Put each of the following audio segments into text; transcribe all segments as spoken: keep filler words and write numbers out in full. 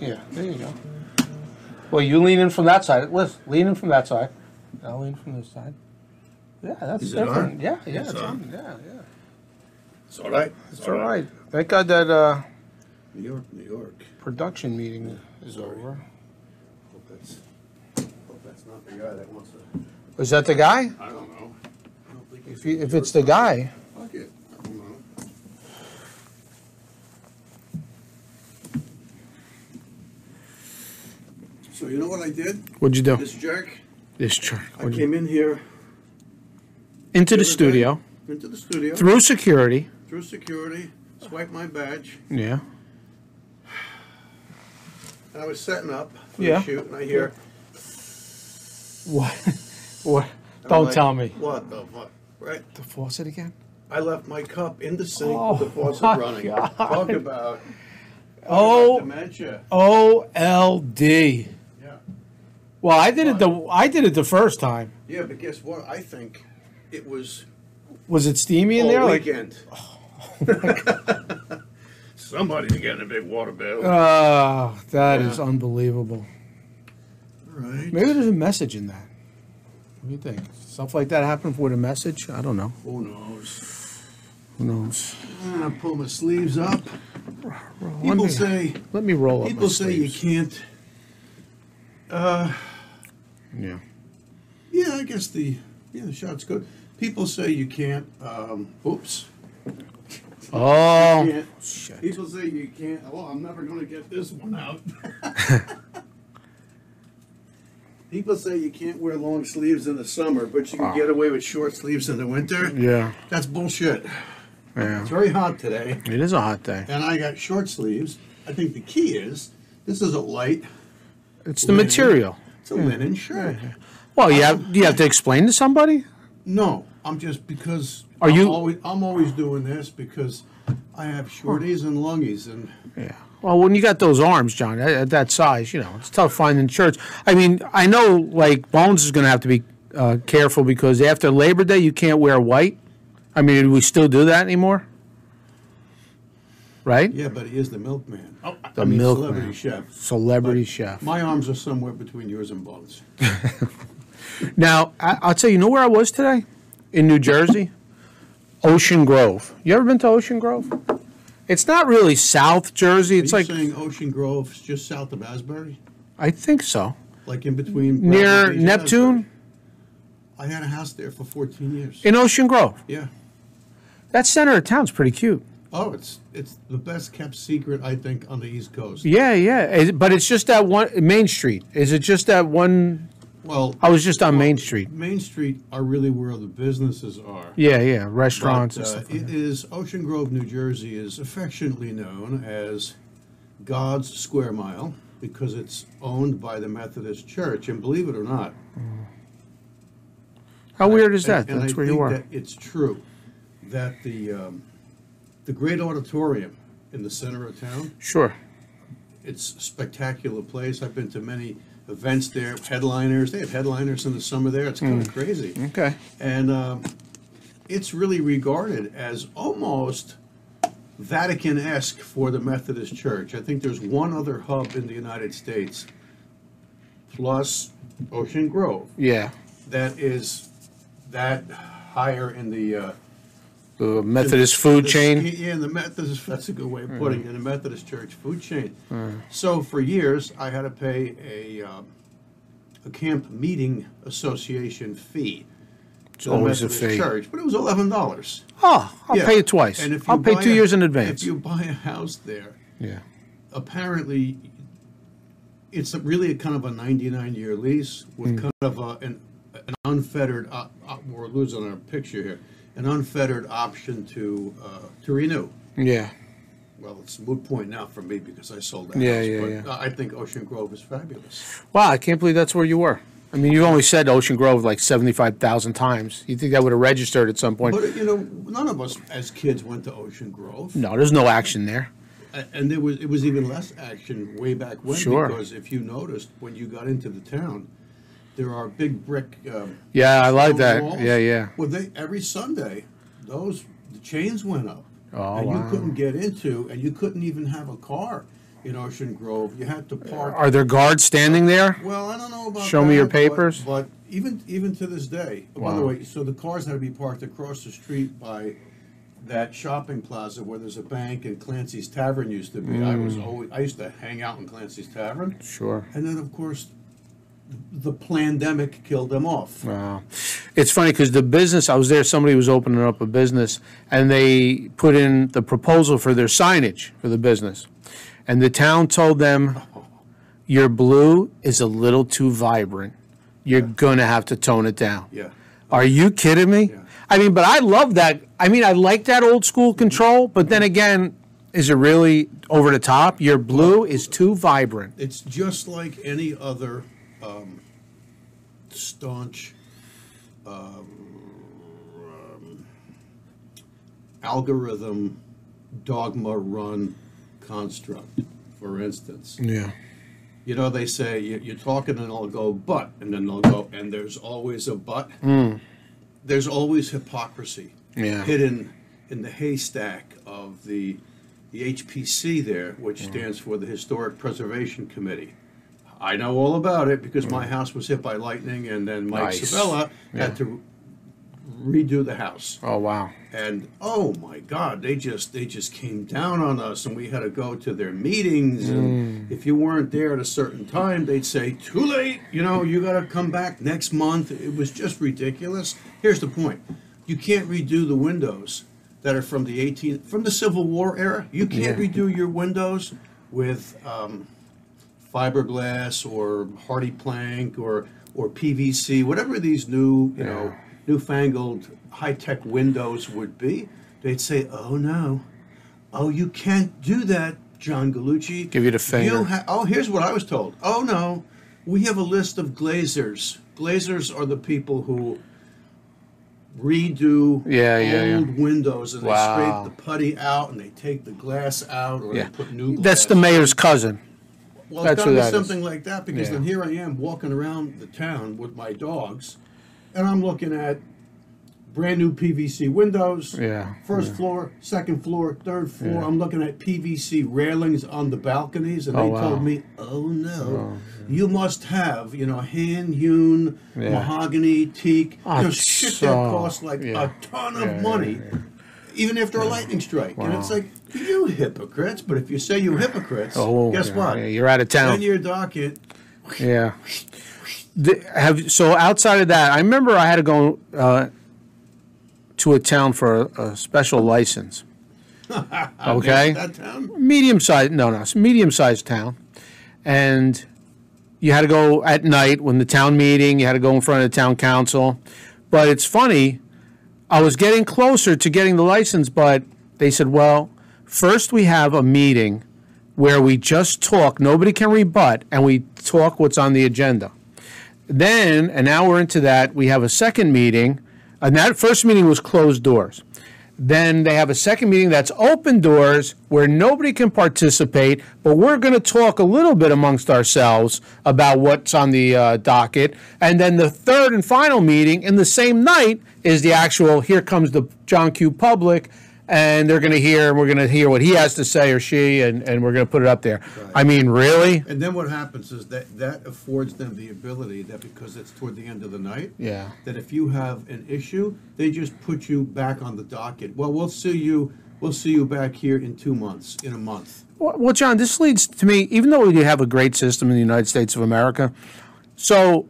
Yeah, there you go. Well, you lean in from that side. Let's lean in from that side. I'll lean from this side. Yeah, that's Is different. It yeah, yeah, it's, it's on. on. Yeah, yeah. It's all right. It's, it's all right. right. Thank God that uh, New York, New York production meeting yeah, is sorry. over. Hope that's, hope that's not the guy that wants to. Is that the guy? I don't know. I don't think if you, if it's the guy. Fuck it. I don't know. So you know what I did? What'd you do? This jerk. This jerk. What'd I came you? in here. Into the studio. Day, into the studio. Through security. Through security. Swipe my badge. Yeah. And I was setting up for yeah. the shoot, and I hear. What? What? Don't like, tell me. What the fuck? Right? The faucet again? I left my cup in the sink oh, with the faucet running. God. Talk about. Oh, dementia. O L D. Yeah. Well, I did it the I did it the first time. Yeah, but guess what? I think it was. Was it steamy in there? All weekend. Like, oh, somebody's getting a big water bill. Oh, that yeah. is unbelievable. All right. Maybe there's a message in that. What do you think? Stuff like that happened with a message? I don't know. Who knows? Who knows? I'm gonna pull my sleeves up. Roll. People let me, say, "Let me roll up." People say sleeves. you can't. Uh, yeah. Yeah, I guess the yeah the shot's good. People say you can't. Um, oops. Oh. You can't, shit. People say you can't. Oh, I'm never going to get this one out. People say you can't wear long sleeves in the summer, but you can oh. get away with short sleeves in the winter. Yeah. That's bullshit. Yeah. It's very hot today. It is a hot day. And I got short sleeves. I think the key is this is a light. It's the linen, material. It's a yeah. linen shirt. Yeah. Well, you um, have you have to explain to somebody? No, I'm just because Are I'm you? Always, I'm always doing this because I have shorties and lungies and. Yeah. Well, when you got those arms, John, at, at that size, you know, it's tough finding shirts. I mean, I know like Bones is going to have to be uh, careful because after Labor Day you can't wear white. I mean, do we still do that anymore? Right? Yeah, but he is the milkman. Oh, the I mean, milkman. Celebrity chef. Celebrity but chef. My arms are somewhere between yours and Bones. Now, I, I'll tell you, you know where I was today? In New Jersey? Ocean Grove. You ever been to Ocean Grove? It's not really South Jersey. It's are you like saying Ocean Grove's just south of Asbury? I think so. Like in between Brown near Neptune? Asbury. I had a house there for fourteen years. In Ocean Grove? Yeah. That center of town's pretty cute. Oh, it's it's the best kept secret I think on the East Coast. Yeah, yeah, but it's just that one Main Street. Is it just that one? Well, I was just on well, Main Street. Main Street are really where the businesses are. Yeah, yeah, restaurants. But, and stuff uh, like it that. is Ocean Grove, New Jersey, is affectionately known as God's Square Mile because it's owned by the Methodist Church, and believe it or not. Mm. How I, weird is that? And, That's and where you are. That it's true that the. Um, The great auditorium in the center of town. Sure. It's a spectacular place. I've been to many events there, headliners. They have headliners in the summer there. It's kind mm. of crazy. Okay. And um, it's really regarded as almost Vatican-esque for the Methodist Church. I think there's one other hub in the United States, plus Ocean Grove. Yeah. That is that higher in the... Uh, The Methodist food the, chain? Yeah, in the Methodist, that's a good way of putting it, in the Methodist Church food chain. Uh, so for years, I had to pay a, uh, a camp meeting association fee to the Methodist a fee. Church, but it was eleven dollars. Oh, I'll yeah. pay it twice. And if I'll pay two a, years in advance. If you buy a house there, yeah. apparently it's a, really a kind of a ninety-nine year lease with mm. kind of a, an, an unfettered, uh, uh, we're losing our picture here. An unfettered option to uh, to renew. Yeah. Well, it's a moot point now for me because I sold that yeah, house. Yeah, but yeah. I think Ocean Grove is fabulous. Wow, I can't believe that's where you were. I mean, you've only said Ocean Grove like seventy-five thousand times. You'd think that would have registered at some point. But, you know, none of us as kids went to Ocean Grove. No, there's no action there. And there was it was even less action way back when. Sure. Because if you noticed, when you got into the town, there are big brick. Um, yeah, I like that. Walls. Yeah, yeah. Well, they every Sunday, those the chains went up, oh, and wow. you couldn't get into, and you couldn't even have a car. in Ocean Grove. You had to park. Are there guards standing there? Well, I don't know about Show that, me your papers. But, but even even to this day, wow. by the way, so the cars had to be parked across the street by that shopping plaza where there's a bank and Clancy's Tavern used to be. Mm. I was always I used to hang out in Clancy's Tavern. Sure. And then of course the pandemic killed them off. Wow. It's funny because the business, I was there, somebody was opening up a business, and they put in the proposal for their signage for the business. And the town told them, your blue is a little too vibrant. You're yeah. going to have to tone it down. Yeah. Are you kidding me? Yeah. I mean, but I love that. I mean, I like that old school control, but then again, is it really over the top? Your blue is too vibrant. It's just like any other... Um, staunch um, um, algorithm dogma run construct, for instance. Yeah. You know, they say you, you're talking and I'll go, but, and then they'll go, and there's always a but. Mm. There's always hypocrisy yeah. hidden in the haystack of the, the H P C there, which yeah. stands for the Historic Preservation Committee. I know all about it because my house was hit by lightning, and then Mike nice. Sabella had yeah. to redo the house. Oh wow! And oh my God, they just they just came down on us, and we had to go to their meetings. And mm. if you weren't there at a certain time, they'd say, "Too late! You know, you got to come back next month." It was just ridiculous. Here's the point: you can't redo the windows that are from the eighteenth from the Civil War era. You can't yeah. redo your windows with. Um, fiberglass or hardy plank or or P V C, whatever these new you yeah. know newfangled high-tech windows would be. They'd say, "Oh no, oh you can't do that, John Gallucci." Give you the finger. You ha oh, here's what I was told. Oh no, we have a list of glazers. Glazers are the people who redo yeah, yeah, old yeah. windows, and wow. they scrape the putty out and they take the glass out or yeah. they put new glass. That's the mayor's cousin. Well, it's got to be something is. like that, because yeah. then here I am walking around the town with my dogs, and I'm looking at brand new P V C windows, yeah. first yeah. floor, second floor, third floor. Yeah. I'm looking at P V C railings on the balconies, and oh, they wow. told me, "Oh no, oh, yeah. you must have you know hand hewn yeah. mahogany, teak, oh, just shit so, that costs like yeah. a ton yeah, of yeah, money." Yeah, yeah. Even after a lightning strike. Wow. And it's like, you hypocrites. But if you say you hypocrites, oh, guess yeah, what? Yeah, you're out of town. ten-year docket. Yeah. The, have, so outside of that, I remember I had to go uh, to a town for a, a special license. Okay? That town? Medium-sized. No, no. It's a medium-sized town. And you had to go at night when the town meeting. You had to go in front of the town council. But it's funny. I was getting closer to getting the license, but they said, well, first we have a meeting where we just talk. Nobody can rebut, and we talk what's on the agenda. Then, an hour into that, we have a second meeting, and that first meeting was closed doors. Then they have a second meeting that's open doors where nobody can participate, but we're going to talk a little bit amongst ourselves about what's on the uh, docket. And then the third and final meeting in the same night is the actual, here comes the John Q. Public, and they're going to hear, and we're going to hear what he has to say or she, and, and we're going to put it up there. Right. I mean, really? And then what happens is that that affords them the ability that because it's toward the end of the night, yeah. that if you have an issue, they just put you back on the docket. Well, we'll see you, we'll see you back here in two months, in a month. Well, well, John, this leads to me, even though we have a great system in the United States of America, so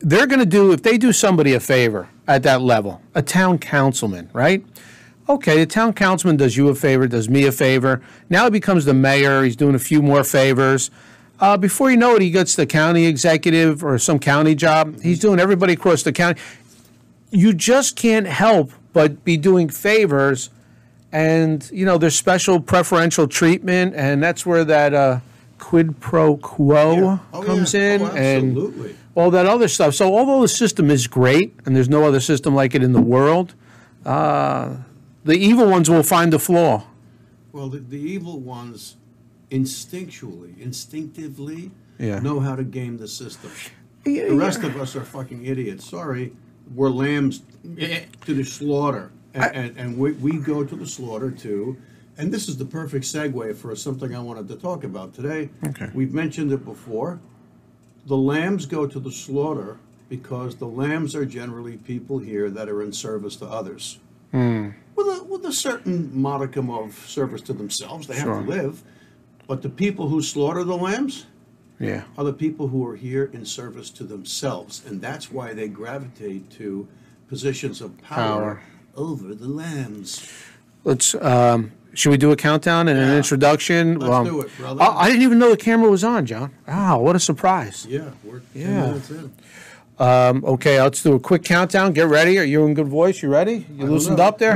they're going to do, if they do somebody a favor at that level, a town councilman, right? Okay, the town councilman does you a favor, does me a favor. Now he becomes the mayor. He's doing a few more favors. Uh, before you know it, he gets the county executive or some county job. He's doing everybody across the county. You just can't help but be doing favors. And, you know, there's special preferential treatment, and that's where that uh, quid pro quo yeah. oh, comes yeah. in. Oh, absolutely. And all that other stuff. So although the system is great, and there's no other system like it in the world, uh, the evil ones will find the flaw. Well, the, the evil ones instinctually, instinctively yeah. know how to game the system. Yeah, the rest yeah. of us are fucking idiots. Sorry, we're lambs to the slaughter. And, I, and, and we, we go to the slaughter, too. And this is the perfect segue for something I wanted to talk about today. Okay. We've mentioned it before. The lambs go to the slaughter because the lambs are generally people here that are in service to others. Mm. With, a, with a certain modicum of service to themselves. They have sure. to live. But the people who slaughter the lambs yeah. are the people who are here in service to themselves. And that's why they gravitate to positions of power, power. over the lambs. Let's... Um Should we do a countdown and an yeah. introduction? Let's um, do it, brother. I, I didn't even know the camera was on, John. Wow, what a surprise. Yeah, we're yeah. ten minutes in. Um, okay, let's do a quick countdown. Get ready. Are you in good voice? You ready? You I loosened up there?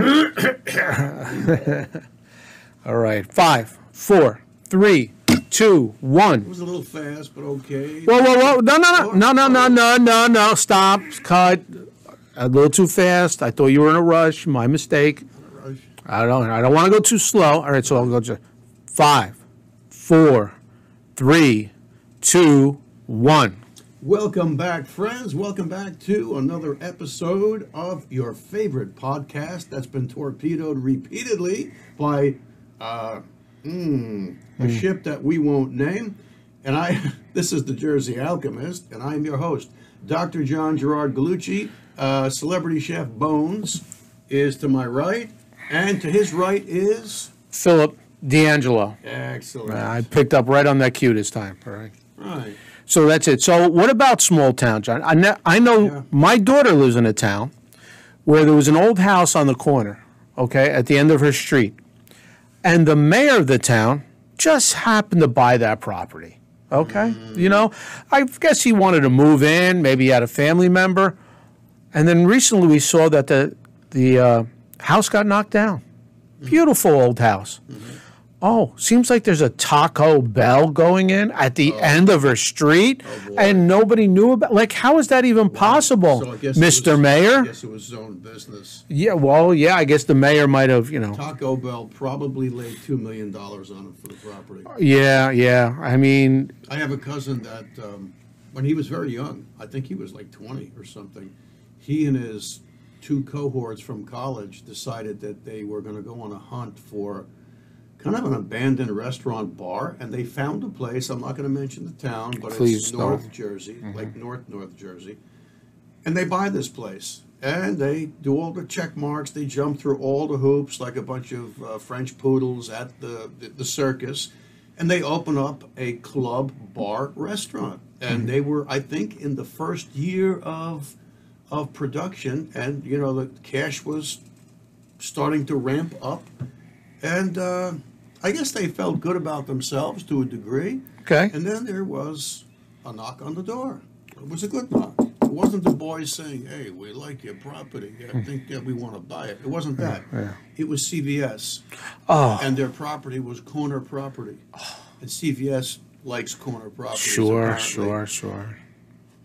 All right. Five, four, three, two, one. It was a little fast, but okay. Whoa, whoa, whoa. No, no, no. No, no, no, no, no, no. Stop. Cut. A little too fast. I thought you were in a rush. My mistake. I don't. I don't want to go too slow. All right, so I'll go to five, four, three, two, one. Welcome back, friends. Welcome back to another episode of your favorite podcast that's been torpedoed repeatedly by uh, mm, a mm. ship that we won't name. And I. This is the Jersey Alchemist, and I'm your host, Doctor John Gerard Gallucci. Uh, Celebrity Chef Bones is to my right. And to his right is? Philip D'Angelo. Excellent. I picked up right on that cue this time. All right. Right. So that's it. So what about small town, John? I know, I know yeah. my daughter lives in a town where there was an old house on the corner, okay, at the end of her street. And the mayor of the town just happened to buy that property, okay? Mm. You know, I guess he wanted to move in. Maybe he had a family member. And then recently we saw that the, the uh, house got knocked down. Beautiful old house. Mm-hmm. Oh, seems like there's a Taco Bell going in at the oh. end of her street, oh, and nobody knew about. Like, how is that even wow. possible, so Mister Mayor? I guess it was zoned business. Yeah, well, yeah, I guess the mayor might have, you know. Taco Bell probably laid two million dollars on it for the property. Yeah, yeah. I mean. I have a cousin that, um, when he was very young, I think he was like twenty or something, he and his two cohorts from college decided that they were going to go on a hunt for kind of an abandoned restaurant bar, and they found a place. I'm not going to mention the town, but Please it's North don't. Jersey, mm-hmm. like North North Jersey. And they buy this place, and they do all the check marks. They jump through all the hoops like a bunch of uh, French poodles at the, the, the circus, and they open up a club bar restaurant. And mm-hmm. they were, I think, in the first year of... of production, and you know the cash was starting to ramp up, and uh, I guess they felt good about themselves to a degree. Okay. And then there was a knock on the door. It was a good knock. It wasn't the boys saying, "Hey, we like your property. I think that we want to buy it." It wasn't that. Yeah, yeah. It was C V S, oh. and their property was corner property, oh. and C V S likes corner property. Sure, apparently. sure, sure.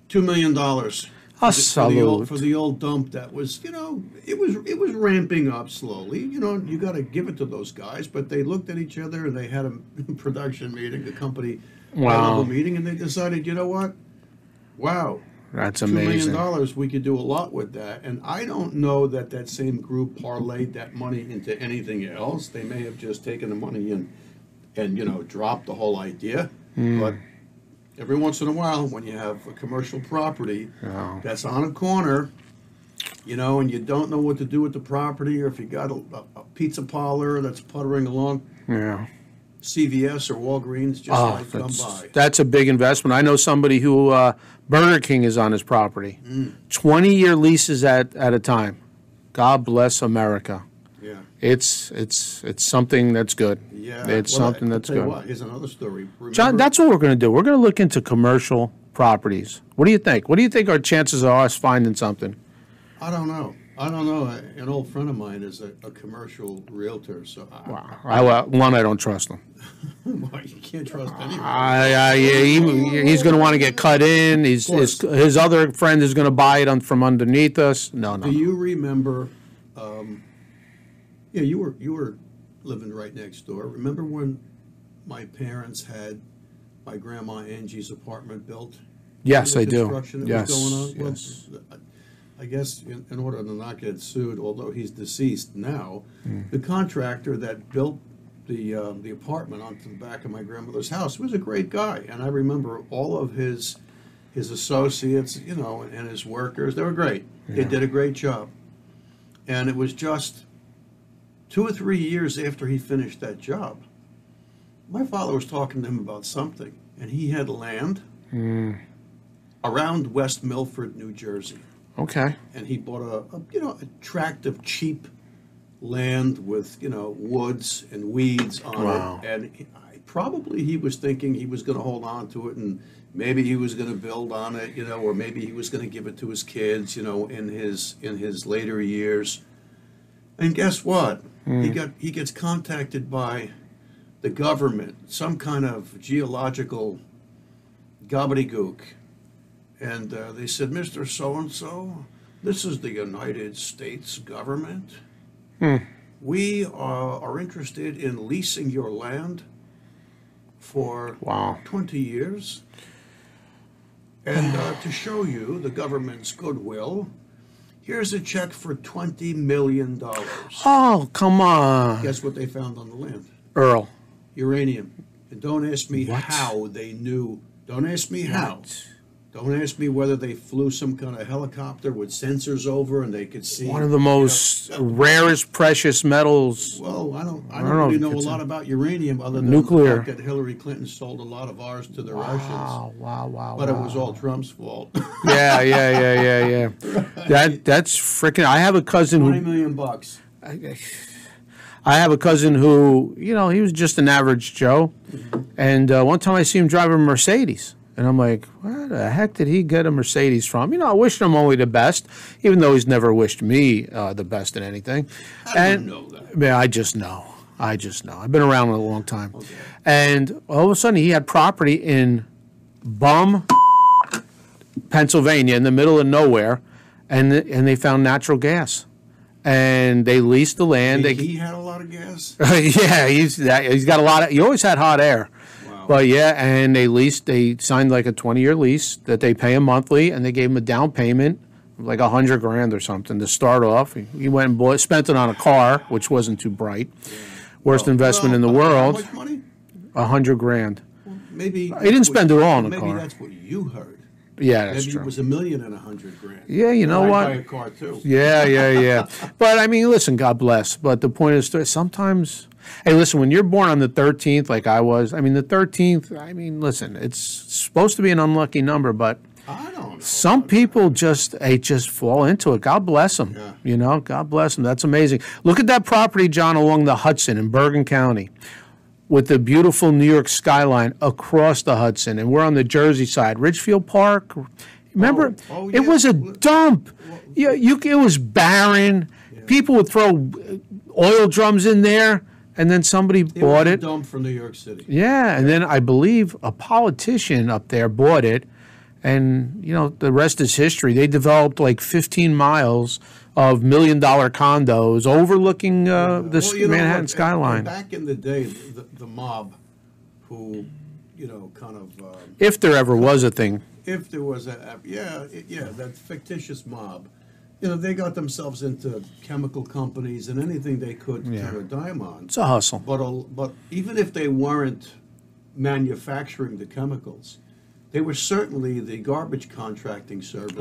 Two million dollars. For the, old, for the old dump that was, you know, it was it was ramping up slowly. You know, you got to give it to those guys. But they looked at each other and they had a production meeting, a company wow. meeting, and they decided, you know what? Wow, that's amazing. two million dollars, we could do a lot with that. And I don't know that that same group parlayed that money into anything else. They may have just taken the money and and you know dropped the whole idea, mm. but. Every once in a while, when you have a commercial property oh. that's on a corner, you know, and you don't know what to do with the property, or if you got a, a pizza parlor that's puttering along, yeah, C V S or Walgreens just oh, might come by. That's a big investment. I know somebody who uh, Burger King is on his property, mm. twenty-year leases at at a time. God bless America. Yeah, it's it's it's something that's good. Yeah, it's well, something that's good. What, here's another story. Remember? John, that's what we're going to do. We're going to look into commercial properties. What do you think? What do you think our chances are us finding something? I don't know. I don't know. An old friend of mine is a, a commercial realtor, so I, wow. I, I one I don't trust him. Well, you can't trust anyone. I, I, yeah, he, he's going to want to get cut in. He's his, his other friend is going to buy it on, from underneath us. No, no. Do you remember? Um, Yeah, you were you were living right next door. Remember when my parents had my grandma Angie's apartment built? Yes, I do. Construction that yes, was going on? Yes. Well, I guess in, in order to not get sued, although he's deceased now, mm. the contractor that built the uh, the apartment onto the back of my grandmother's house. He was a great guy, and I remember all of his his associates, you know, and, and his workers. They were great. Yeah. They did a great job. And it was just two or three years after he finished that job, my father was talking to him about something, and he had land mm. around West Milford, New Jersey. Okay. And he bought a, a you know, attractive, cheap land with, you know, woods and weeds on wow. it. And he, I, probably he was thinking he was going to hold on to it, and maybe he was going to build on it, you know, or maybe he was going to give it to his kids, you know, in his in his later years. And guess what? Mm. He got he gets contacted by the government, some kind of geological gobbledygook. And uh, they said, Mister So-and-so, this is the United States government. Hmm. We are, are interested in leasing your land for wow. twenty years. And uh, to show you the government's goodwill, here's a check for twenty million dollars. Oh, come on. Guess what they found on the land? Earl. Uranium. And don't ask me what? how they knew. Don't ask me what? how. Don't ask me whether they flew some kind of helicopter with sensors over and they could see. One of the most you know, rarest precious metals. Well, I don't, I don't, I don't really know, know a lot about uranium other than nuclear. The fact that Hillary Clinton sold a lot of ours to the wow, Russians. Wow, wow, But wow. it was all Trump's fault. Yeah, yeah, yeah, yeah, yeah. Right. That That's freaking, I have a cousin who. twenty million bucks. I, I have a cousin who, you know, he was just an average Joe. Mm-hmm. And uh, one time I see him driving a Mercedes. And I'm like, where the heck did he get a Mercedes from? You know, I wish him only the best, even though he's never wished me uh, the best in anything. I didn't know that. Yeah, I just know. I just know. I've been around a long time. Okay. And all of a sudden, he had property in bum Pennsylvania, in the middle of nowhere, and th and they found natural gas. And they leased the land. Did they, he had a lot of gas? Yeah, he's, he's got a lot of – he always had hot air. Well, yeah, and they leased, they signed like a twenty-year lease that they pay him monthly, and they gave him a down payment of like a hundred grand or something to start off. He, he went and bought, spent it on a car, which wasn't too bright. Yeah. Worst well, investment well, in the world. How much money? A hundred grand. Well, maybe he didn't spend it all on a maybe car. Maybe that's what you heard. Yeah, that's maybe true. Maybe it was a million and a hundred grand. Yeah, you know well, what? I buy a car too. Yeah, yeah, yeah. But I mean, listen, God bless. But the point is, sometimes. Hey, listen, when you're born on the thirteenth, like I was, I mean, the thirteenth, I mean, listen, it's supposed to be an unlucky number, but I don't know. Some people just they just fall into it. God bless them. Yeah. You know, God bless them. That's amazing. Look at that property, John, along the Hudson in Bergen County with the beautiful New York skyline across the Hudson. And we're on the Jersey side, Ridgefield Park. Remember, oh, oh, yeah. it was a dump. Well, you, you, it was barren. Yeah. People would throw oil drums in there. And then somebody it bought it. Dump from New York City. Yeah, and then I believe a politician up there bought it, and you know the rest is history. They developed like fifteen miles of million-dollar condos overlooking uh, the well, you know, Manhattan what, skyline. Back in the day, the, the mob, who, you know, kind of. Uh, if there ever was a thing. If there was a yeah yeah that fictitious mob. You know, they got themselves into chemical companies and anything they could to yeah. turn a dime on. It's a hustle. But, a, but even if they weren't manufacturing the chemicals, they were certainly the garbage contracting services.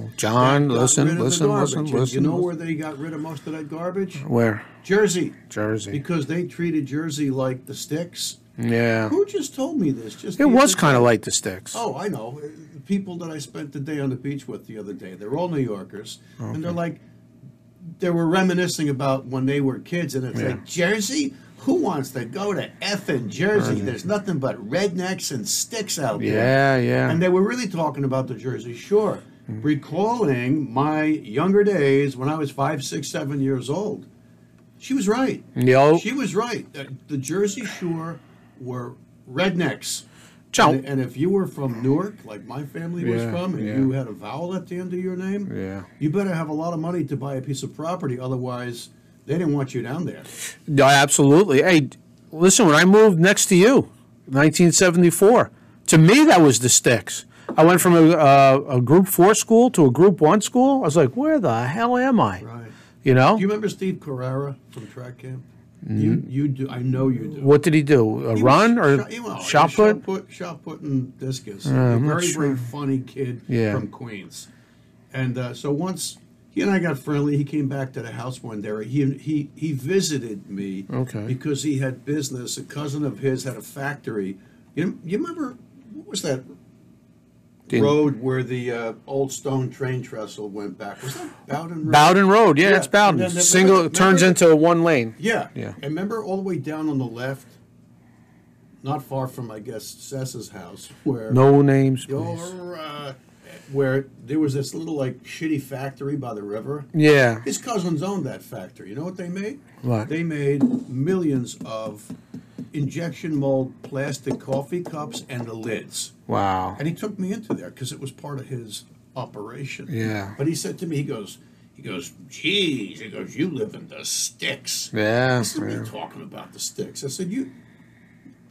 Oh, John, listen, listen, listen, listen. You know listen. where they got rid of most of that garbage? Where? Jersey. Jersey. Because they treated Jersey like the sticks. Yeah. Who just told me this? Just it was kind of like the sticks. Oh, I know. The people that I spent the day on the beach with the other day, they're all New Yorkers. Okay. And they're like, they were reminiscing about when they were kids. And it's yeah. like, Jersey? Who wants to go to effing Jersey? Right. There's nothing but rednecks and sticks out yeah, there. Yeah, yeah. And they were really talking about the Jersey Shore. Mm-hmm. Recalling my younger days when I was five, six, seven years old. She was right. Yo. She was right. The Jersey Shore were rednecks. And, and if you were from Newark, like my family was yeah, from, and yeah. you had a vowel at the end of your name, yeah. you better have a lot of money to buy a piece of property. Otherwise, they didn't want you down there. No, absolutely. Hey, listen, when I moved next to you, nineteen seventy-four, to me, that was the sticks. I went from a, a, a group four school to a group one school. I was like, where the hell am I? Right. You know? Do you remember Steve Carrara from track camp? You you do. I know you do. What did he do? A he run was, or you know, shot put? Shot, shot put and discus. Uh, a very, sure. very funny kid yeah. from Queens. And uh, so once he and I got friendly, he came back to the house one day. He he he visited me okay. because he had business. A cousin of his had a factory. You, you remember, what was that Didn't. road where the uh, old stone train trestle went back? Was that Bowden Road? Bowden Road, yeah, yeah. it's Bowden. Then, Single remember, turns remember, into one lane. Yeah. yeah. And remember all the way down on the left, not far from, I guess, Sess's house, where... No names, please. Uh, where there was this little, like, shitty factory by the river. Yeah. His cousins owned that factory. You know what they made? What? They made millions of... injection mold plastic coffee cups and the lids. Wow. And he took me into there because it was part of his operation. Yeah. But he said to me, he goes, he goes, geez, he goes, you live in the sticks. Yeah. I said, what are you talking about, the sticks? I said, you,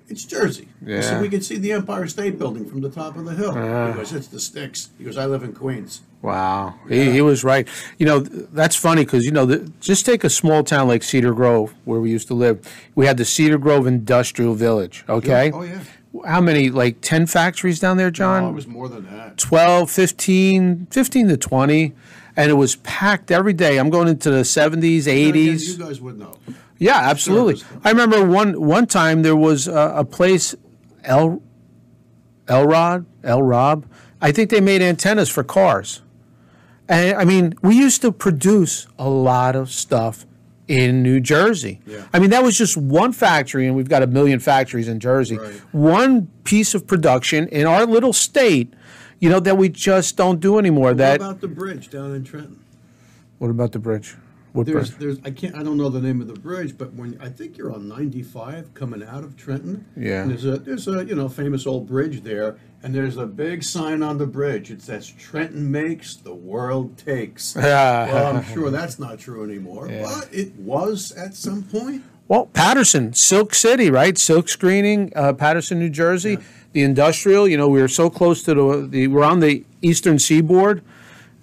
it's Jersey. Yeah. I said, we can see the Empire State Building from the top of the hill. Uh. He goes, it's the sticks. He goes, I live in Queens. Wow. Yeah. He, he was right. You know, that's funny because, you know, the, just take a small town like Cedar Grove, where we used to live. We had the Cedar Grove Industrial Village, okay? Yeah. Oh, yeah. How many, like ten factories down there, John? No, it was more than that. twelve, fifteen, fifteen to twenty. And it was packed every day. I'm going into the seventies, eighties. You guys would know. Yeah, absolutely. I remember one one time there was a, a place, El, Elrod, El Rob. I think they made antennas for cars. And, I mean, we used to produce a lot of stuff in New Jersey. Yeah. I mean, that was just one factory, and we've got a million factories in Jersey. Right. One piece of production in our little state, you know, that we just don't do anymore. What that, about the bridge down in Trenton? What about the bridge? What there's, bridge? There's, I, can't, I don't know the name of the bridge, but when I think you're on ninety-five coming out of Trenton. Yeah. And there's a, there's a, you know, famous old bridge there. And there's a big sign on the bridge. It says, Trenton makes, the world takes. Well, I'm sure that's not true anymore, yeah. but it was at some point. Well, Paterson, Silk City, right? Silk screening, uh, Paterson, New Jersey. Yeah. The industrial, you know, we were so close to the, the we're on the eastern seaboard.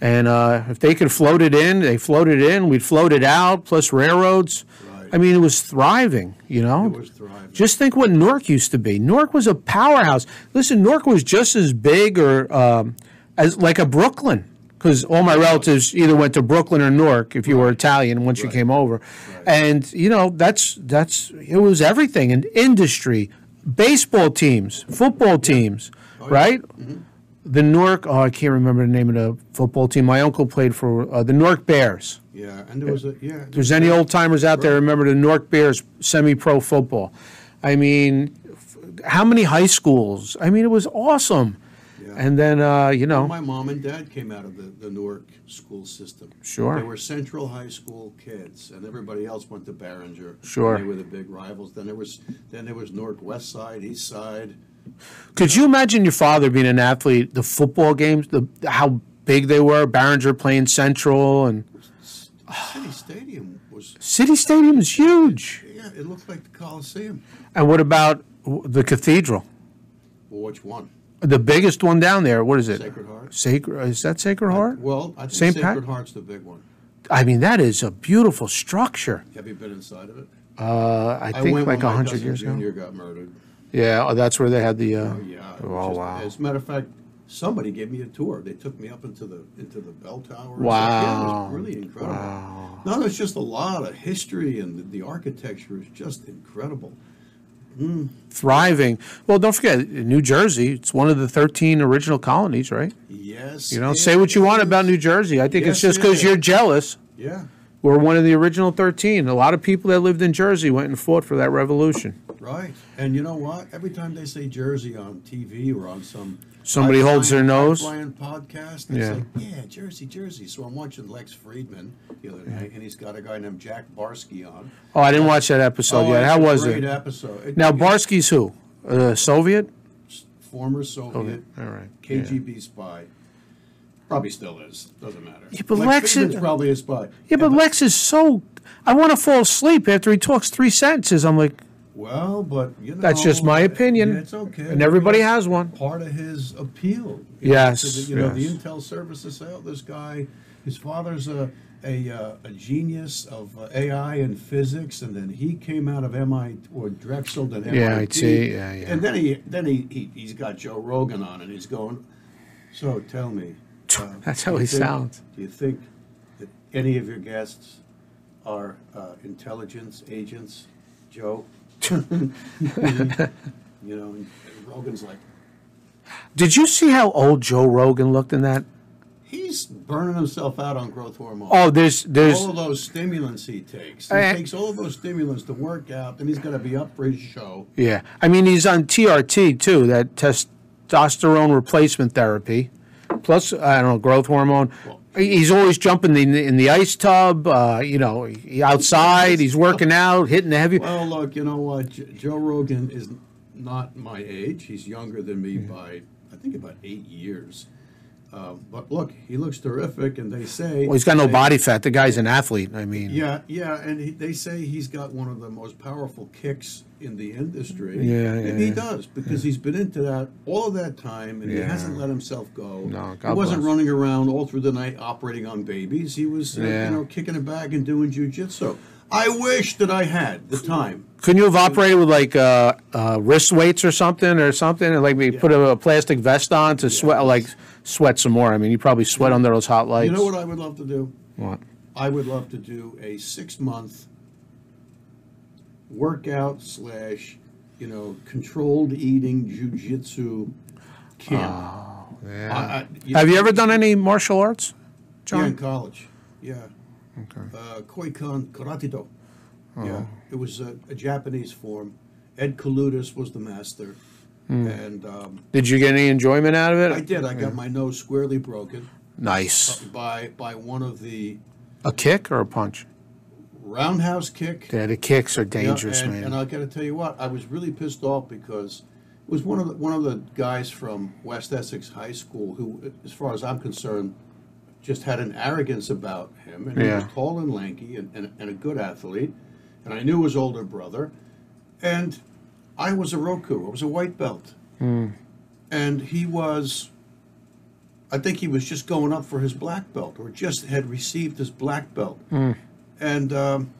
And uh, if they could float it in, they floated in. We'd float it out, plus railroads. Right. I mean, it was thriving, you know? It was thriving. Just think what Newark used to be. Newark was a powerhouse. Listen, Newark was just as big or um, as like a Brooklyn, because all my relatives either went to Brooklyn or Newark, if you right. were Italian, once right. you came over. Right. And, you know, that's that's it was everything. And industry, baseball teams, football teams, yeah. oh, right? Yeah. Mm-hmm. The Newark, oh, I can't remember the name of the football team. My uncle played for uh, the Newark Bears. Yeah, and there was a, yeah. There there's any old-timers out right. there, remember the Newark Bears semi-pro football. I mean, f how many high schools? I mean, it was awesome. Yeah. And then, uh, you know. Well, my mom and dad came out of the, the Newark school system. Sure. They were Central High School kids, and everybody else went to Barringer. Sure. They were the big rivals. Then there was, then there was Newark West Side, East Side. Could you imagine your father being an athlete, the football games, the how big they were, Barringer playing Central and City Stadium was City Stadium is huge. Yeah, it looked like the Coliseum. And what about the cathedral? Well, which one? The biggest one down there, what is it? Sacred Heart. Sacred is that Sacred Heart? I, well, I think Saint Sacred Pat? Heart's the big one. I mean, that is a beautiful structure. Have you been inside of it? Uh, I, I think went like a hundred years ago. Junior got murdered. Yeah, oh, that's where they had the. Uh, oh yeah. Oh just, wow. As a matter of fact, somebody gave me a tour. They took me up into the into the bell tower. Wow. Yeah, it was really incredible. Wow. No, there's just a lot of history, and the, the architecture is just incredible. Mm. Thriving. Well, don't forget, New Jersey. It's one of the thirteen original colonies, right? Yes. You know, say what you want about New Jersey. I think yes, it's just because it you're jealous. Yeah. We're one of the original thirteen. A lot of people that lived in Jersey went and fought for that revolution. Right. And you know what? Every time they say Jersey on T V or on some... Somebody holds their nose. ...podcast, they yeah. say, yeah, Jersey, Jersey. So I'm watching Lex Friedman the other night, yeah. and he's got a guy named Jack Barsky on. Oh, I didn't watch that episode oh, yet. How was it? Great episode. It, now, it, Barsky's who? Uh, Soviet? Former Soviet. Oh, all right. K G B yeah. spy. Probably still is. Doesn't matter. Yeah, but Lex, Lex is probably a spy. Yeah, but and Lex is so. I want to fall asleep after he talks three sentences. I'm like. Well, but you know. That's just my opinion. Yeah, it's okay. And everybody has one. Part of his appeal. Yes. Know, so that, you yes. know, the intel services say, "Oh, this guy, his father's a a, uh, a genius of uh, A I and physics, and then he came out of M I T or Drexel and M I T. Yeah, I'd say, yeah, yeah. And then he then he, he he's got Joe Rogan on, and he's going. So tell me, uh, that's how he think, sounds. Do you think that any of your guests are uh, intelligence agents, Joe? You know, and Rogan's like. Did you see how old Joe Rogan looked in that? He's burning himself out on growth hormone. Oh, there's there's all of those stimulants he takes. He I, takes all of those stimulants to work out, and he's got to be up for his show. Yeah, I mean he's on T R T too, that testosterone replacement therapy, plus I don't know growth hormone. Well, he's always jumping in the, in the ice tub. Uh, you know, he, outside he's working out, hitting the heavy. Well, look, you know what? J Joe Rogan is not my age. He's younger than me yeah. by I think about eight years. Uh, but look, he looks terrific, and they say... Well, he's got no they, body fat. The guy's an athlete, I mean. Yeah, yeah, and he, they say he's got one of the most powerful kicks in the industry. Yeah, yeah. And he does, because yeah. he's been into that all of that time, and yeah. he hasn't let himself go. No, God He wasn't bless. running around all through the night operating on babies. He was, uh, yeah. you know, kicking it back and doing jiu-jitsu. I wish that I had the time. Couldn't you have operated with like uh, uh, wrist weights or something, or something, and like we yeah. put a, a plastic vest on to yeah. sweat, like... Sweat some more. I mean, you probably sweat under those hot lights. You know what I would love to do? What? I would love to do a six-month workout slash, you know, controlled eating jiu-jitsu camp. Oh, yeah. I, I, you Have know, you ever done any martial arts, John? Yeah, in college. Yeah. Okay. Uh, Koi-kan Karate-do. Oh. Yeah. It was a, a Japanese form. Ed Kalutis was the master. Mm. And um, did you get any enjoyment out of it? I did. I got yeah. my nose squarely broken. Nice. By by one of the a kick or a punch. Roundhouse kick. Yeah, the kicks are dangerous, yeah, and, man. And I got to tell you what, I was really pissed off because it was one of the, one of the guys from West Essex High School who, as far as I'm concerned, just had an arrogance about him, and yeah. he was tall and lanky and, and and a good athlete, and I knew his older brother, and. I was a Roku. I was a white belt. Mm. And he was, I think he was just going up for his black belt or just had received his black belt. Mm. And um,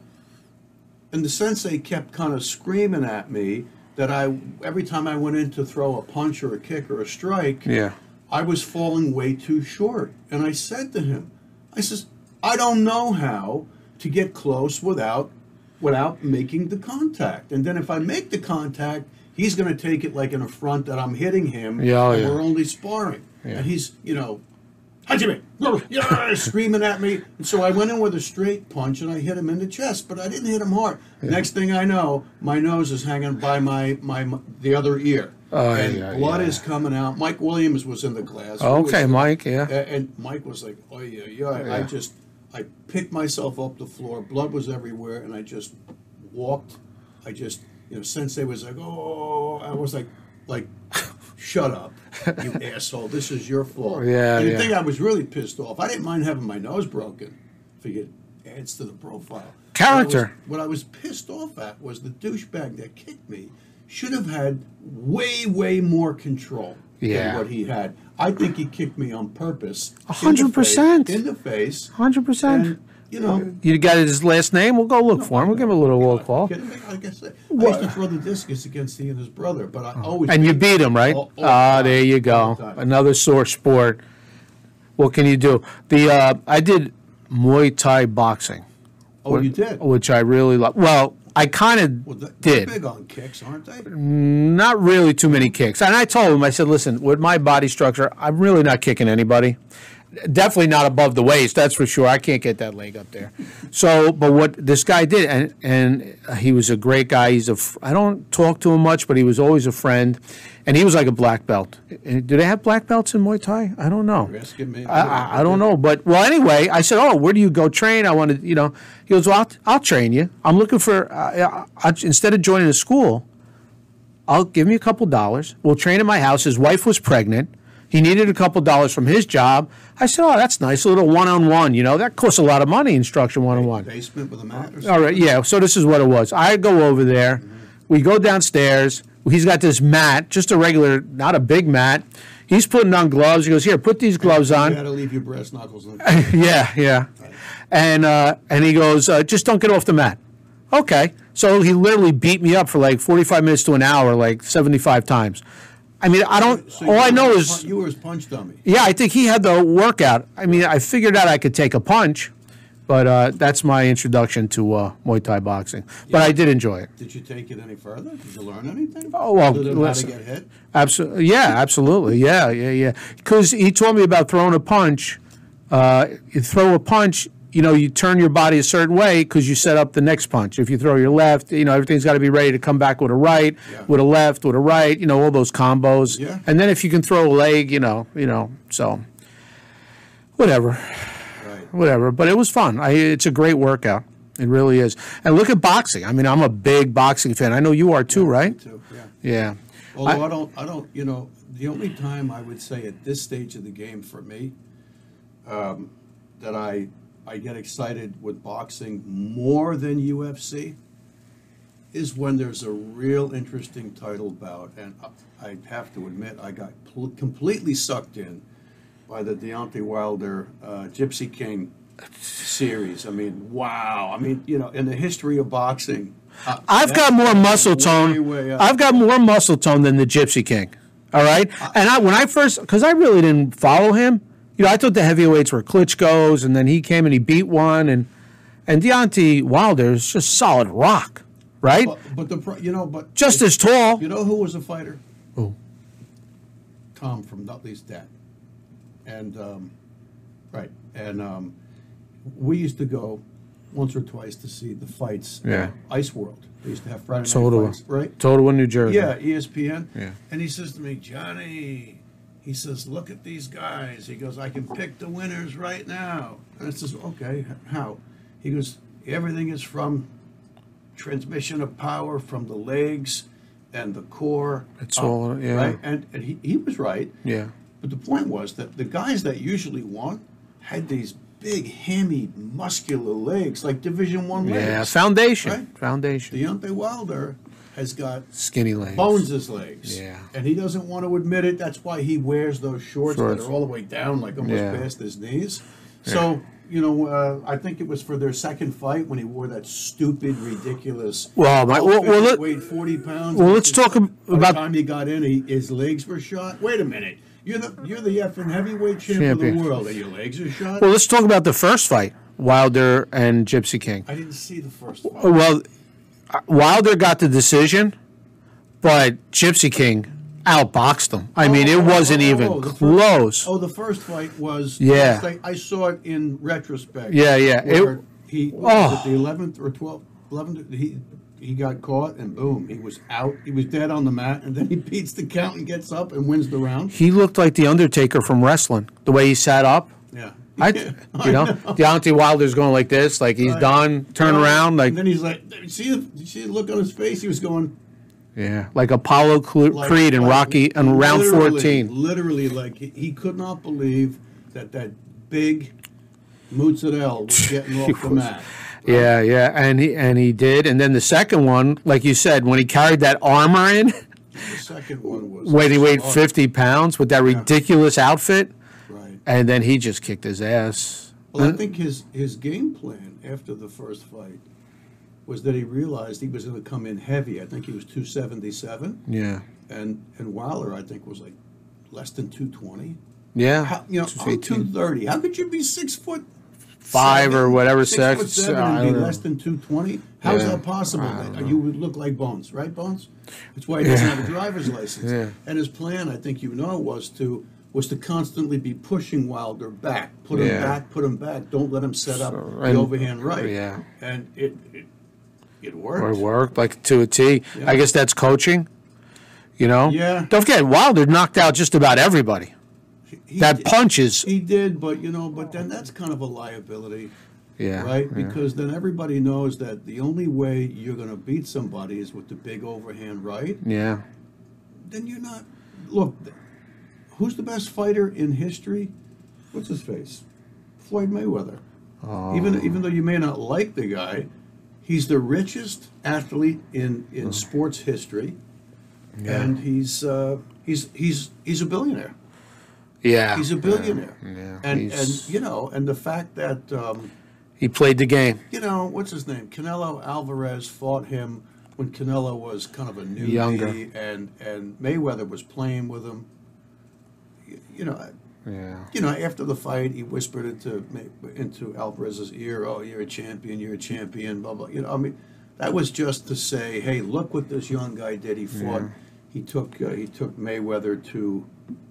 and the sensei kept kind of screaming at me that I, every time I went in to throw a punch or a kick or a strike, yeah. I was falling way too short. And I said to him, I says, I don't know how to get close without without making the contact. And then if I make the contact, he's going to take it like an affront that I'm hitting him yeah, oh, and yeah. we're only sparring. Yeah. And he's, you know, Hajime, screaming at me. And so I went in with a straight punch and I hit him in the chest, but I didn't hit him hard. Yeah. Next thing I know, my nose is hanging by my, my, my the other ear. Oh, and yeah, blood yeah. is coming out. Mike Williams was in the class. Oh, okay, was, Mike, yeah. And Mike was like, oh, yeah, yeah. yeah. I just... I picked myself up the floor, blood was everywhere, and I just walked. I just, you know, Sensei was like, oh, I was like, like, shut up, you asshole, this is your fault. Yeah, and yeah. the thing I was really pissed off, I didn't mind having my nose broken. I figured it adds to the profile. Character. What I, was, what I was pissed off at was the douchebag that kicked me should have had way, way more control yeah. than what he had. I think he kicked me on purpose. A hundred percent. In the face. Hundred percent. You know. You got his last name? We'll go look no, for him. We'll no, give him a little walk call. I guess I, I used to throw the discus against he and his brother, but I oh. always And beat you beat him, right? All, all ah, time, there you go. Another sore sport. What can you do? The uh, I did Muay Thai boxing. Oh, which, you did? Which I really like. Well, I kind of well, did. They're big on kicks, aren't they? Not really too many kicks. And I told him, I said, listen, with my body structure, I'm really not kicking anybody. Definitely not above the waist, that's for sure. I can't get that leg up there. So, but what this guy did, and, and he was a great guy. He's a, I don't talk to him much, but he was always a friend. And he was like a black belt. Do they have black belts in Muay Thai? I don't know. You're asking me. I, I don't know. But, well, anyway, I said, oh, where do you go train? I want to, you know. He goes, well, I'll, I'll train you. I'm looking for, uh, I, I, instead of joining a school, I'll give me a couple dollars. We'll train at my house. His wife was pregnant. He needed a couple dollars from his job. I said, oh, that's nice, a little one-on-one, you know. That costs a lot of money, instruction one-on-one. Basement with a mat or something? All right, yeah, so this is what it was. I go over there. Mm-hmm. We go downstairs. He's got this mat, just a regular, not a big mat. He's putting on gloves. He goes, here, put these gloves on. You got to leave your brass knuckles on. Yeah, yeah. Right. And uh, and he goes, uh, just don't get off the mat. Okay. So he literally beat me up for like forty-five minutes to an hour, like seventy-five times. I mean, I don't. So all I know is you were his punch dummy. Yeah, I think he had the workout. I mean, I figured out I could take a punch, but uh, that's my introduction to uh, Muay Thai boxing. Yeah. But I did enjoy it. Did you take it any further? Did you learn anything? Oh well, listen. How to get hit? Absolutely. Yeah, absolutely. Yeah, yeah, yeah. Because he taught me about throwing a punch. Uh, you throw a punch. You know, you turn your body a certain way because you set up the next punch. If you throw your left, you know, everything's got to be ready to come back with a right, yeah. with a left, with a right, you know, all those combos. Yeah. And then if you can throw a leg, you know, you know, so whatever, right. whatever. But it was fun. I, it's a great workout. It really is. And look at boxing. I mean, I'm a big boxing fan. I know you are too, yeah, right? Me too. Yeah. Yeah. Although I, I don't, I don't, you know, the only time I would say at this stage of the game for me um, that I – I get excited with boxing more than U F C is when there's a real interesting title bout. And I have to admit, I got completely sucked in by the Deontay Wilder uh, Gypsy King series. I mean, wow. I mean, you know, in the history of boxing. Uh, I've got more muscle tone. Way, way I've got more muscle tone than the Gypsy King. All right. I, and I, when I first, because I really didn't follow him. You know, I thought the heavyweights were Klitschko's, and then he came and he beat one, and and Deontay Wilder is just solid rock, right? But, but the you know, but just as tall. You know who was a fighter? Who? Tom from Nutley's dad, and um, right, and um, we used to go once or twice to see the fights. Yeah. Ice World. They used to have Friday night Total, fights, right? Total in New Jersey. Yeah, E S P N. Yeah. And he says to me, Johnny. He says, look at these guys. He goes, I can pick the winners right now. And I says, okay, how? He goes, everything is from transmission of power from the legs and the core. It's up, all, yeah. Right? And, and he, he was right. Yeah. But the point was that the guys that usually won had these big, hammy, muscular legs, like Division One legs. Yeah, foundation. Right? Foundation. Deontay Wilder has got skinny legs, bones his legs, yeah, and he doesn't want to admit it. That's why he wears those shorts, shorts. that are all the way down, like almost yeah. past his knees. Yeah. So you know, uh, I think it was for their second fight when he wore that stupid, ridiculous. Well, my, well, well let, weighed forty pounds. Well, let's talk about the time he got in. He, his legs were shot. Wait a minute, you're the you're the effing heavyweight champ champion of the world, and your legs are shot. Well, let's talk about the first fight, Wilder and Gypsy King. I didn't see the first fight. Well. Wilder got the decision, but Gypsy King outboxed him. I oh, mean, it wasn't oh, oh, even oh, close. First, oh, the first fight was. Yeah. Thing, I saw it in retrospect. Yeah, yeah. It, he oh. it the eleventh or twelfth, eleventh. He he got caught and boom, he was out. He was dead on the mat, and then he beats the count and gets up and wins the round. He looked like the Undertaker from wrestling. The way he sat up. Yeah. I, yeah, you know, I know, Deontay Wilder's going like this, like he's right. done, turn yeah. around. Like, and then he's like, see the, see the look on his face? He was going. Yeah, like Apollo Creed like, and like, Rocky and round fourteen. Literally, like he, he could not believe that that big Muzzarella was getting off the mat. Right? Yeah, yeah, and he, and he did. And then the second one, like you said, when he carried that armor in. The second one was. When he weighed fifty pounds with that yeah. ridiculous outfit. And then he just kicked his ass. Well, I think his, his game plan after the first fight was that he realized he was going to come in heavy. I think he was two seventy-seven. Yeah. And and Wilder, I think, was like less than two twenty. Yeah. How, you know, I'm two thirty. How could you be six foot five seven, or whatever, six, six foot seven uh, and be less than two twenty? How yeah, is that possible? That you would look like Bones, right, Bones? That's why he doesn't yeah. have a driver's license. Yeah. And his plan, I think you know, was to... was to constantly be pushing Wilder back, put him yeah. back, put him back, don't let him set up so, the overhand right. Yeah. And it, it, it worked. It worked, like to a T. Yeah. I guess that's coaching, you know? Yeah. Don't forget, Wilder knocked out just about everybody. He, that punches. He did, but, you know, but then that's kind of a liability. Yeah. Right? Yeah. Because then everybody knows that the only way you're going to beat somebody is with the big overhand right. Yeah. Then you're not, look... Who's the best fighter in history? What's his face? Floyd Mayweather. Oh. Even even though you may not like the guy, he's the richest athlete in, in oh. sports history, yeah. and he's uh, he's he's he's a billionaire. Yeah, he's a billionaire. Yeah, yeah. and he's... and you know, and the fact that um, He played the game. You know, what's his name? Canelo Alvarez fought him when Canelo was kind of a newbie. Younger. And, and Mayweather was playing with him. You, you know, yeah. You know, after the fight, he whispered into into Alvarez's ear, "Oh, you're a champion, you're a champion, blah, blah." You know, I mean, that was just to say, hey, look what this young guy did. He fought. Yeah. He took uh, he took Mayweather to,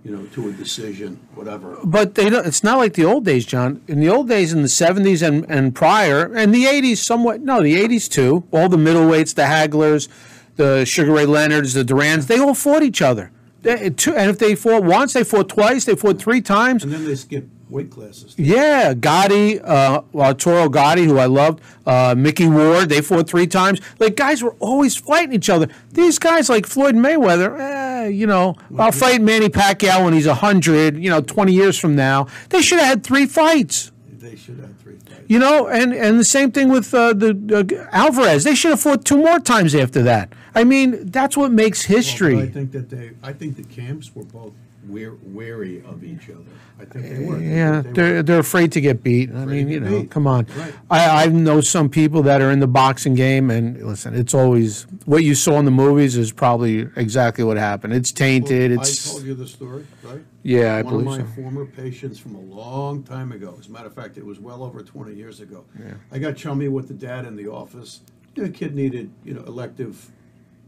you know, to a decision, whatever. But they don't, it's not like the old days, John. In the old days, in the seventies and, and prior, and the eighties somewhat. No, the eighties too. All the middleweights, the Haglers, the Sugar Ray Leonards, the Durans, they all fought each other. They, two, and if they fought once, they fought twice, they fought three times. And then they skipped weight classes. Yeah, Gotti, uh, Arturo Gotti, who I loved, uh, Mickey Ward, they fought three times. Like, guys were always fighting each other. These guys like Floyd Mayweather, eh, you know, I'll fight Manny Pacquiao when he's a hundred, you know, twenty years from now. They should have had three fights. They should have had three fights. You know, and, and the same thing with uh, the uh, Alvarez. They should have fought two more times after that. I mean, that's what makes history. Well, I think that they, I think the camps were both We're wary of each other. I think they were. Yeah, they they're, were. they're afraid to get beat. I mean, you know, beat. come on. Right. I, I know some people that are in the boxing game, and listen, it's always what you saw in the movies is probably exactly what happened. It's tainted. Well, it's, I told you the story, right? Yeah, I One believe so. One of my so. former patients from a long time ago. As a matter of fact, it was well over twenty years ago. Yeah. I got chummy with the dad in the office. The kid needed, you know, elective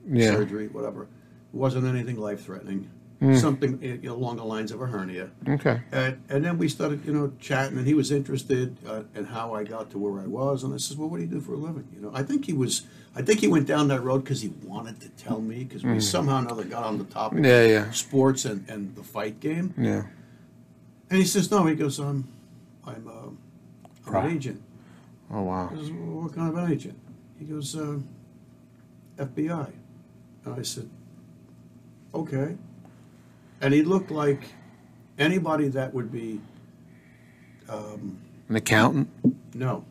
yeah. surgery, whatever. It wasn't anything life-threatening. Mm. Something you know, along the lines of a hernia. Okay. And, and then we started, you know, chatting, and he was interested uh, in how I got to where I was. And I says, "Well, what do you do for a living?" You know, I think he was, I think he went down that road because he wanted to tell me, because mm. we somehow or another got on the topic yeah, of yeah. sports and, and the fight game. Yeah. And he says, "No," he goes, "I'm, I'm, uh, I'm right. an agent." Oh wow. I says, "Well, what kind of an agent?" He goes, uh, "F B I." And I said, "Okay." And he looked like anybody that would be um, an accountant. No,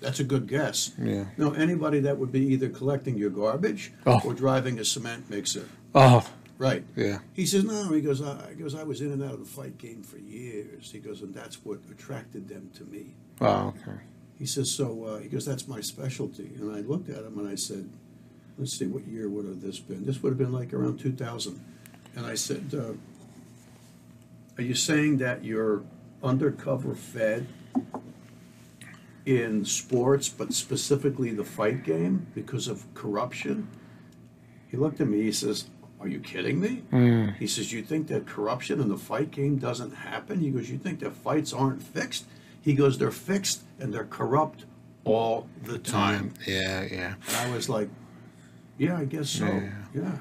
that's a good guess. Yeah. No, anybody that would be either collecting your garbage oh. or driving a cement mixer. Oh. Right. Yeah. He says, "No." He goes, I, he goes, "I was in and out of the fight game for years." He goes, "And that's what attracted them to me." Oh. Okay. He says, "So," uh, he goes, "that's my specialty." And I looked at him and I said, "Let's see, what year would have this been? This would have been like around two thousand." And I said, uh, "Are you saying that you're undercover fed in sports, but specifically the fight game, because of corruption?" He looked at me, he says, "Are you kidding me?" Mm. He says, "You think that corruption in the fight game doesn't happen?" He goes, "You think that fights aren't fixed?" He goes, "They're fixed and they're corrupt all the time." Yeah, yeah. And I was like, yeah, I guess so, yeah. yeah.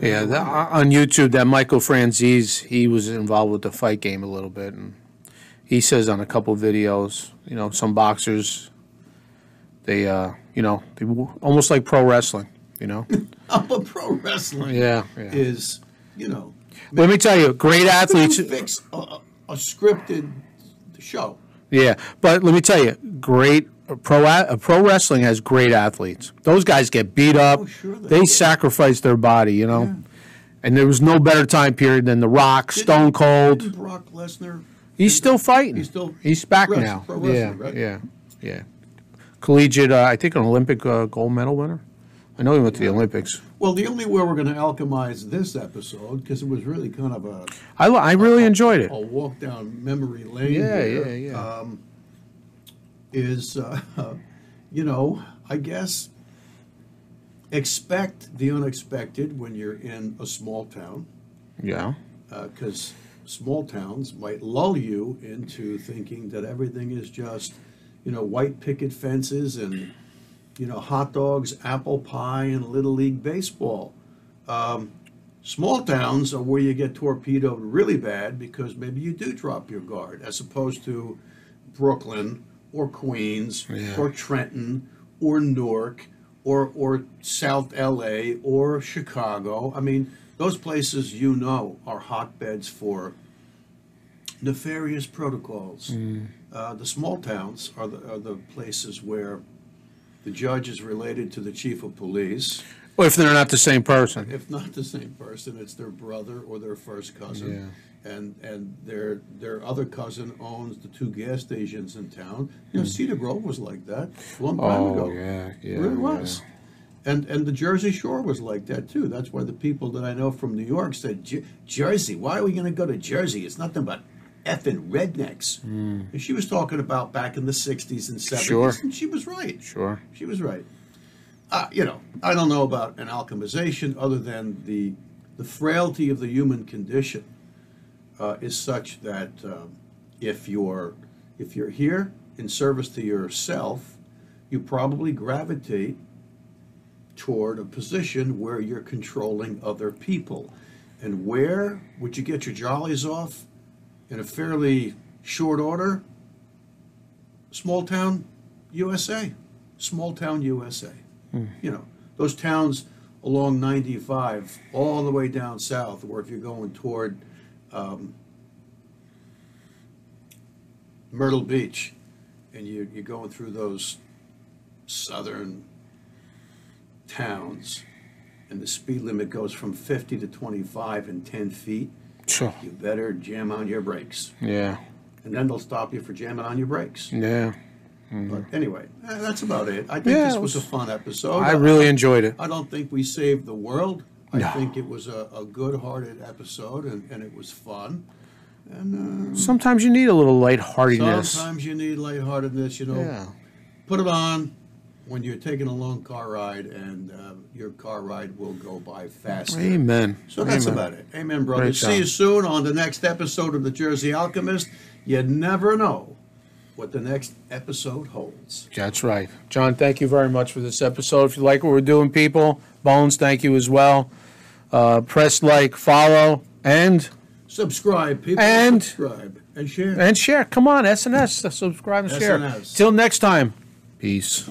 Yeah, that, on YouTube, that Michael Franzese, he was involved with the fight game a little bit, and he says on a couple of videos, you know, some boxers, they, uh, you know, they almost like pro wrestling, you know. But pro wrestling, yeah, yeah, is, you know. Let me tell you, great athletes fix a, a scripted show. Yeah, but let me tell you, great. Pro uh, pro wrestling has great athletes. Those guys get beat up. Oh, sure they they sacrifice their body, you know. Yeah. And there was no better time period than The Rock, didn't, Stone Cold. Brock Lesnar. He's still fighting. He's still he's back rest, now. Pro yeah, right? yeah, yeah. Collegiate, uh, I think, an Olympic uh, gold medal winner. I know he went to yeah. the Olympics. Well, the only way we're going to alchemize this episode, because it was really kind of a. I I really a, enjoyed it. A walk down memory lane. Yeah, here. yeah, yeah. Um, is, uh, you know, I guess expect the unexpected when you're in a small town. Yeah. Because uh, small towns might lull you into thinking that everything is just, you know, white picket fences and, you know, hot dogs, apple pie, and Little League baseball. Um, small towns are where you get torpedoed really bad because maybe you do drop your guard, as opposed to Brooklyn, or Queens, yeah. or Trenton, or Newark, or or South L A, or Chicago. I mean, those places, you know, are hotbeds for nefarious protocols. Mm. Uh, the small towns are the, are the places where the judge is related to the chief of police. Well, if they're not the same person. If not the same person, it's their brother or their first cousin. and and their their other cousin owns the two gas stations in town. You know, Cedar Grove was like that a long time oh, ago. Oh yeah, yeah, it really was. Yeah. And and the Jersey Shore was like that too. That's why the people that I know from New York said, Jersey, why are we going to go to Jersey? It's nothing but effing rednecks. Mm. And she was talking about back in the sixties and seventies, sure. And she was right. Sure, she was right. Uh, you know, I don't know about an alchemization other than the the frailty of the human condition. Uh, is such that um, if you're if you're here in service to yourself, you probably gravitate toward a position where you're controlling other people. And where would you get your jollies off in a fairly short order? Small town U S A, small town U S A. Mm. You know, those towns along ninety-five all the way down south, or if you're going toward Um, Myrtle Beach, and you, you're going through those southern towns, and the speed limit goes from fifty to twenty-five in ten feet. Sure. You better jam on your brakes. Yeah. And then they'll stop you for jamming on your brakes. Yeah. Mm-hmm. But anyway, that's about it. I think yeah, this was, was a fun episode. I really I, enjoyed it. I don't think we saved the world. I no. think it was a, a good-hearted episode, and, and it was fun. And uh, sometimes you need a little lightheartedness. Sometimes you need lightheartedness, you know. Yeah. Put it on when you're taking a long car ride, and uh, your car ride will go by faster. Amen. So that's Amen. about it. Amen, brother. See you soon on the next episode of The Jersey Alchemist. You never know what the next episode holds. That's right. John, thank you very much for this episode. If you like what we're doing, people, Bones, thank you as well. Uh, press like, follow, and subscribe, people. And subscribe and share. And share. Come on, S N S. Subscribe and S N S. Share. Till next time. Peace.